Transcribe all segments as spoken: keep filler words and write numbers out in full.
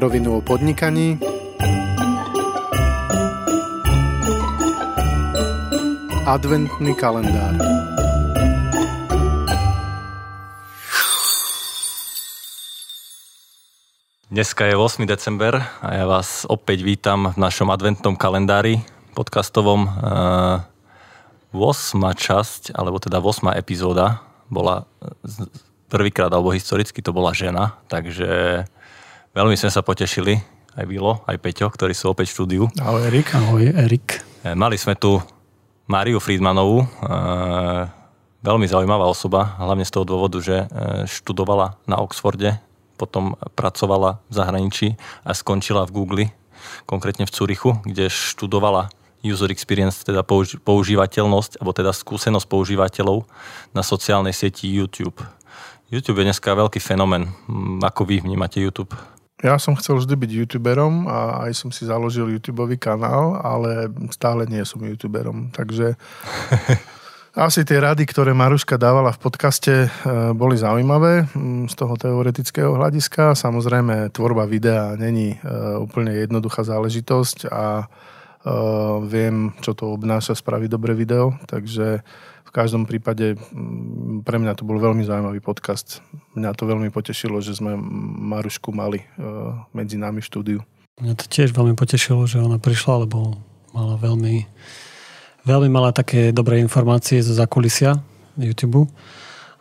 na rovinu o podnikaní Adventný kalendár. Dneska je ôsmy december a ja vás opäť vítam v našom adventnom kalendári podcastovom. Ôsma časť, alebo teda ôsma epizóda bola prvýkrát, alebo historicky to bola žena, takže veľmi sme sa potešili, aj Vilo, aj Peťo, ktorí sú opäť v štúdiu. Ahoj Erik. Ahoj Erik. Mali sme tu Mariu Friedmanovú, veľmi zaujímavá osoba, hlavne z toho dôvodu, že študovala na Oxforde, potom pracovala v zahraničí a skončila v Google, konkrétne v Zürichu, kde študovala user experience, teda použ- používateľnosť, alebo teda skúsenosť používateľov na sociálnej sieti YouTube. YouTube je dneska veľký fenomén. Ako vy vnímate YouTube? Ja som chcel vždy byť youtuberom a aj som si založil YouTubeový kanál, ale stále nie som youtuberom. Takže asi tie rady, ktoré Maruška dávala v podcaste, boli zaujímavé z toho teoretického hľadiska. Samozrejme, tvorba videa není úplne jednoduchá záležitosť a Uh, viem, čo to obnáša spraviť dobré video, takže v každom prípade m, pre mňa to bol veľmi zaujímavý podcast. Mňa to veľmi potešilo, že sme Marušku mali uh, medzi nami v štúdiu. Mňa to tiež veľmi potešilo, že ona prišla, lebo mala veľmi veľmi mala také dobré informácie zo zákulisia YouTube.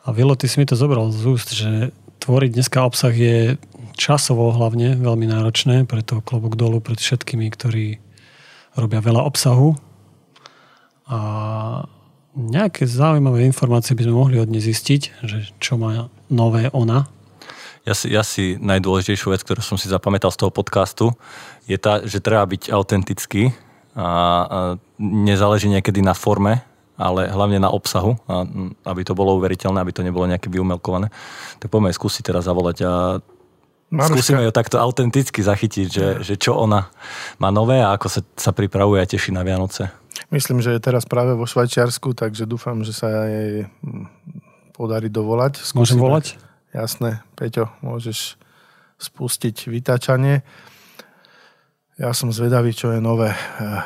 A Vilo, ty si mi to zobral z úst, že tvoriť dneska obsah je časovo hlavne veľmi náročné, preto klobúk dolu pred všetkými, ktorí robia veľa obsahu a nejaké zaujímavé informácie by sme mohli od nej zistiť, že čo má nové ona. Ja si, ja si najdôležitejšiu vec, ktorú som si zapamätal z toho podcastu, je tá, že treba byť autentický a, a nezáleží niekedy na forme, ale hlavne na obsahu, a, aby to bolo uveriteľné, aby to nebolo nejaké vyumelkované. Tak poďme skúsiť teraz zavolať a Maruška. Skúsime ju takto autenticky zachytiť, že, že čo ona má nové a ako sa, sa pripravuje a teší na Vianoce. Myslím, že je teraz práve vo Švajčiarsku, takže dúfam, že sa jej podarí dovolať. Skúsime. Môžem volať? Jasné, Peťo, môžeš spustiť vytáčanie. Ja som zvedavý, čo je nové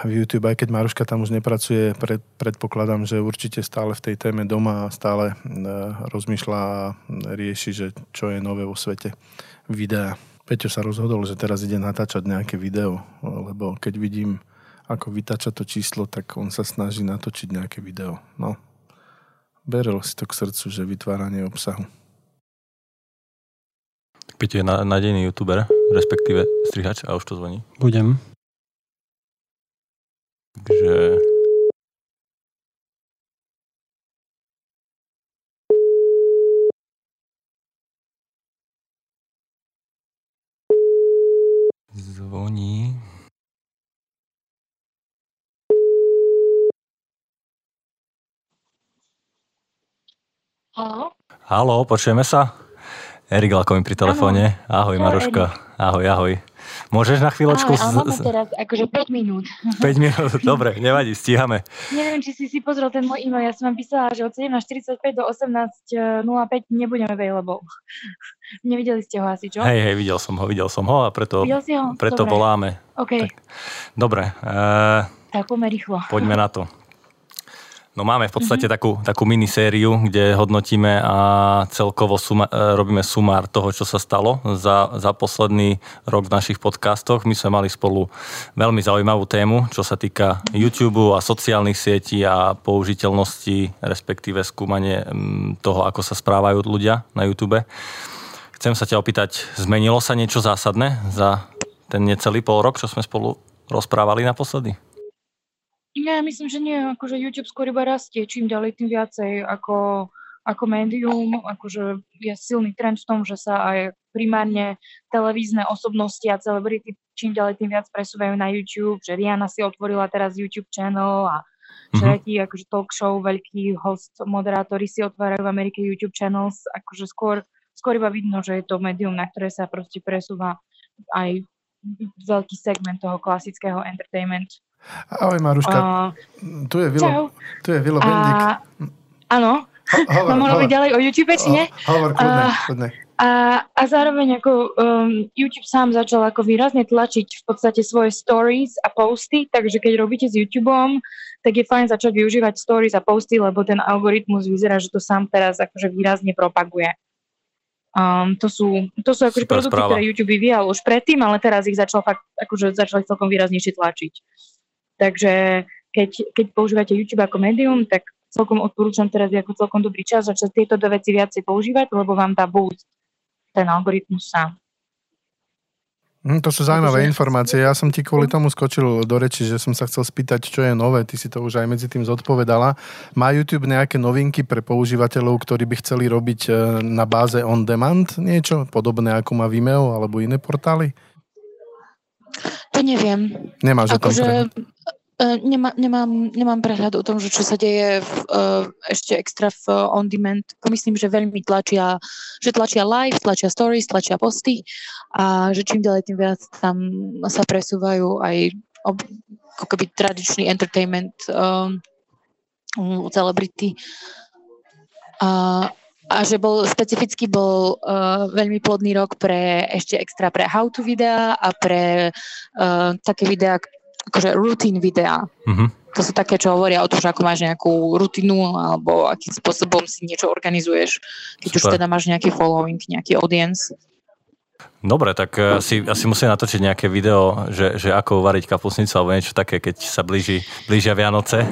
v YouTube, aj keď Maruška tam už nepracuje, pred, predpokladám, že určite stále v tej téme doma a stále rozmýšľa a rieši, že čo je nové vo svete videa. Peťo sa rozhodol, že teraz ide natáčať nejaké video, lebo keď vidím, ako vytáča to číslo, tak on sa snaží natočiť nejaké video. No, berel si to k srdcu, že vytváranie obsahu. Peťo je nádejný youtuber, respektíve strihač a už to zvoní. Budem. Takže... Zvoní... Haló? Haló, počujeme sa? Erik Lákový pri telefóne. Ahoj, ahoj Maruška. Ahoj, ahoj. Môžeš na chvíľočku... Ahoj, máme teraz akože päť minút. päť minút, dobre, nevadí, stíhame. Neviem, či si si pozrel ten môj e-mail. Ja som vám písala, že od sedemnásť štyridsaťpäť do osemnásť nula päť nebudem available. Nevideli ste ho asi, čo? Hej, hej, videl som ho, videl som ho a preto, ho? preto voláme. Okay. Tak, dobre. Uh, tak poďme rýchlo. Poďme na to. No máme v podstate mm-hmm. takú, takú minisériu, kde hodnotíme a celkovo suma, robíme sumár toho, čo sa stalo za, za posledný rok v našich podcastoch. My sme mali spolu veľmi zaujímavú tému, čo sa týka YouTube a sociálnych sietí a použiteľnosti, respektíve skúmanie toho, ako sa správajú ľudia na YouTube. Chcem sa ťa opýtať, zmenilo sa niečo zásadné za ten necelý pol rok, čo sme spolu rozprávali naposledy? Ja myslím, že nie. Akože YouTube skôr iba rastie, čím ďalej, tým viacej ako, ako médium. Akože je silný trend v tom, že sa aj primárne televízne osobnosti a celebrity čím ďalej, tým viac presúvajú na YouTube. Že Rihanna si otvorila teraz YouTube channel a všetky mm-hmm. akože talk show, veľký host, moderátori si otvárajú v Amerike YouTube channels. Akože skôr, skôr iba vidno, že je to médium, na ktoré sa proste presúva aj veľký segment toho klasického entertainment. Ahoj Maruška, uh, tu je Vilo, tu je Vilo Vendík. Áno, ho, hovor, mám hovor. Byť ďalej o YouTube, či nie? Hovor, kľudne, uh, kľudne. A, a zároveň ako um, YouTube sám začal ako výrazne tlačiť v podstate svoje stories a posty, takže keď robíte s YouTubeom, tak je fajn začať využívať stories a posty, lebo ten algoritmus vyzerá, že to sám teraz akože výrazne propaguje. Um, to sú, to sú akože produkty, správa, ktoré YouTube vyvíjal už predtým, ale teraz ich začal fakt, akože začal celkom výraznejšie tlačiť. Takže keď, keď používate YouTube ako médium, tak celkom odporúčam teraz ako celkom dobrý čas začať tieto dve veci viacej používať, lebo vám dá boost ten algoritmus sám. Mm, to sú zaujímavé informácie. Ja som ti kvôli tomu skočil do reči, že som sa chcel spýtať, čo je nové. Ty si to už aj medzi tým zodpovedala. Má YouTube nejaké novinky pre používateľov, ktorí by chceli robiť na báze on demand niečo podobné, ako má Vimeo alebo iné portály? To neviem. Nemáš o tom že... Nemá, nemám, nemám prehľad o tom, že čo sa deje v, ešte extra v on demand. Myslím, že veľmi tlačia, že tlačia live, tlačia stories, tlačia posty a že čím ďalej tým viac tam sa presúvajú aj ob, ako keby tradičný entertainment um, celebrity. A A že bol specificky bol uh, veľmi plodný rok pre ešte extra pre how-to videá a pre uh, také videá, akože routine videá. Uh-huh. To sú také, čo hovoria o tom, že ako máš nejakú rutinu alebo akým spôsobom si niečo organizuješ, keď Super. Už teda máš nejaký following, nejaký audience. Dobre, tak asi, asi musíme natočiť nejaké video, že, že ako uvariť kapustnicu alebo niečo také, keď sa blíži, blížia Vianoce.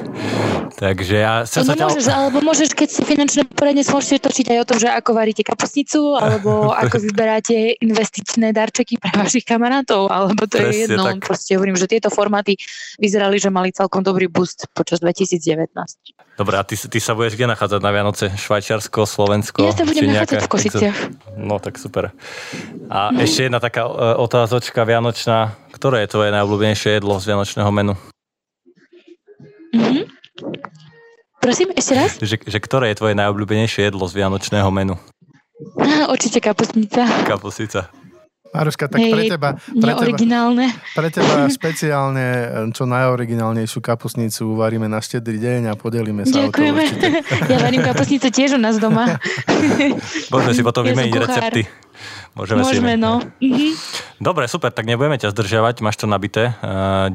Takže ja... No sa môžeš, ťa... alebo môžeš, keď si finančné poradne, môžete točiť aj o tom, že ako varíte kapustnicu, alebo ako vyberáte investičné darčeky pre vašich kamarátov, alebo to Presne, je jedno. Tak. Proste hovorím, že tieto formáty vyzerali, že mali celkom dobrý boost počas dvetisíc devätnásť. Dobre, a ty, ty sa budeš kde nachádzať na Vianoce? Švajčiarsko, Slovensko? Ja sa budem nachádzať nejaká... v Košiciach. No, tak super. A no. Ešte jedna taká otázočka vianočná. Ktoré je tvoje najobľúbenejšie jedlo z vianočného menu? Mm-hmm. Prosím, ešte raz? Že, že ktoré je tvoje najobľúbenejšie jedlo z vianočného menu? Určite kapustnica. Kapustnica. Maruška, tak pre teba, pre teba, pre teba špeciálne, čo najoriginálnejšiu kapustnicu uvaríme na štedrý deň a podelíme sa Ďakujeme. O to určite. Ja varím kapustnicu tiež u nás doma. Môžeme si potom ja vymeniť recepty. Môžeme, Môžeme si no. Dobre, super, tak nebudeme ťa zdržiavať, máš to nabité.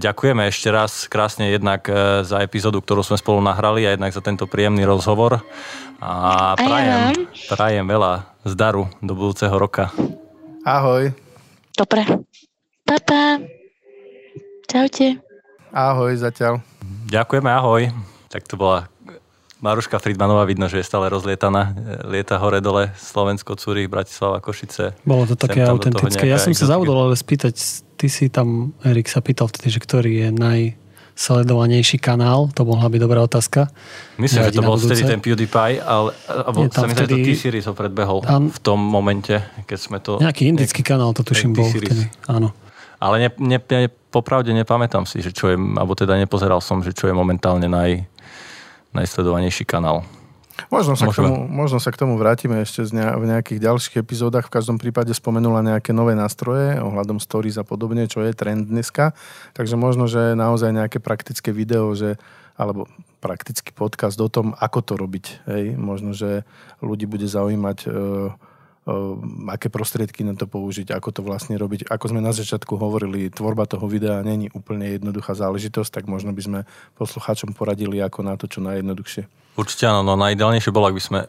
Ďakujeme ešte raz krásne jednak za epizódu, ktorú sme spolu nahrali a jednak za tento príjemný rozhovor. A prajem, prajem veľa zdaru do budúceho roka. Ahoj. Dobre. Pa, pa. Čaute. Ahoj zatiaľ. Ďakujeme, ahoj. Tak to bola Maruška Friedmanová, vidno, že je stále rozlietaná. Lieta hore dole, Slovensko, Zürich, Bratislava, Košice. Bolo to také Sem autentické. Ja som sa zaudol, ale spýtať, ty si tam, Erik sa pýtal vtedy, že ktorý je najsledovanejší kanál, to mohla byť dobrá otázka. Myslím, že to bol vtedy ten PewDiePie, ale alebo sa mi vtedy... to T-Series ho predbehol tam... v tom momente, keď sme to... Nejaký indický nejak... kanál, to tuším bol vtedy, áno. Ale ne, ne, ne, popravde nepamätám si, že čo je, alebo teda nepozeral som, že čo je momentálne naj, najsledovanejší kanál. Možno sa, k tomu, možno sa k tomu vrátime ešte v nejakých ďalších epizódach. V každom prípade spomenula nejaké nové nástroje ohľadom stories a podobne, čo je trend dneska. Takže možno, že naozaj nejaké praktické video, že, alebo praktický podcast o tom, ako to robiť. Hej? Možno, že ľudí bude zaujímať, e, e, aké prostriedky na to použiť, ako to vlastne robiť. Ako sme na začiatku hovorili, tvorba toho videa není úplne jednoduchá záležitosť, tak možno by sme poslucháčom poradili, ako na to čo najjednoduchšie. Určite áno, no najideálnejšie bolo, ak by sme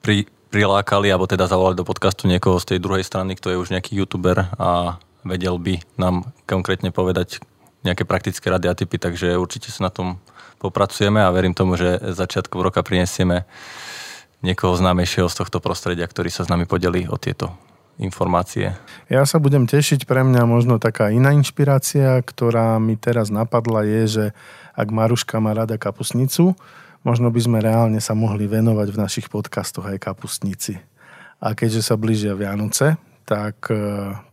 pri, prilákali, alebo teda zavolali do podcastu niekoho z tej druhej strany, kto je už nejaký youtuber a vedel by nám konkrétne povedať nejaké praktické rady a tipy, takže určite sa na tom popracujeme a verím tomu, že začiatkom roka prinesieme niekoho známejšieho z tohto prostredia, ktorý sa s nami podelí o tieto informácie. Ja sa budem tešiť, pre mňa možno taká iná inšpirácia, ktorá mi teraz napadla je, že ak Maruška má rada kapustnicu, možno by sme reálne sa mohli venovať v našich podcastoch aj kapustnici. A keďže sa blížia Vianoce, tak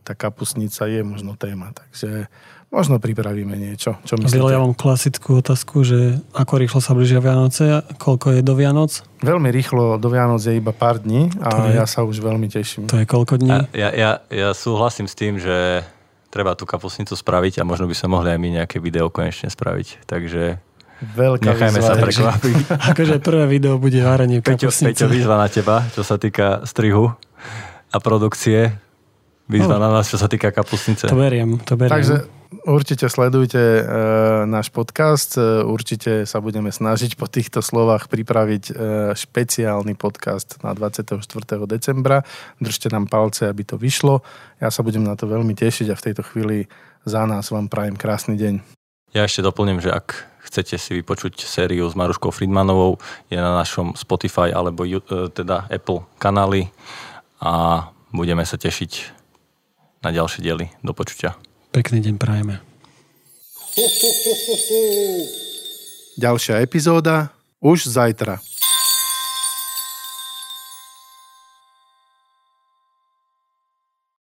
tá kapustnica je možno téma. Takže možno pripravíme niečo. Čo myslíte? Ja mám klasickú otázku, že ako rýchlo sa blížia Vianoce, koľko je do Vianoc? Veľmi rýchlo, do Vianoc je iba pár dní a je, ja sa už veľmi teším. To je koľko dní? Ja, ja, ja súhlasím s tým, že treba tú kapustnicu spraviť a možno by sa mohli aj my nejaké video konečne spraviť. Takže Veľká nechajme výzva. Sa prekvapiť. Akože prvé video bude varenie kapusnice. Peťo, Peťo, výzva na teba, čo sa týka strihu a produkcie. Výzva no. na nás, čo sa týka kapusnice. To beriem, to beriem. Takže určite sledujte e, náš podcast. Určite sa budeme snažiť po týchto slovách pripraviť e, špeciálny podcast na dvadsiateho štvrtého decembra. Držte nám palce, aby to vyšlo. Ja sa budem na to veľmi tešiť a v tejto chvíli za nás vám prajem krásny deň. Ja ešte doplním, že ak chcete si vypočuť sériu s Maruškou Friedmanovou, je na našom Spotify alebo e, teda Apple kanály a budeme sa tešiť na ďalšie diely. Do počutia. Pekný deň prajeme. Ďalšia epizóda už zajtra.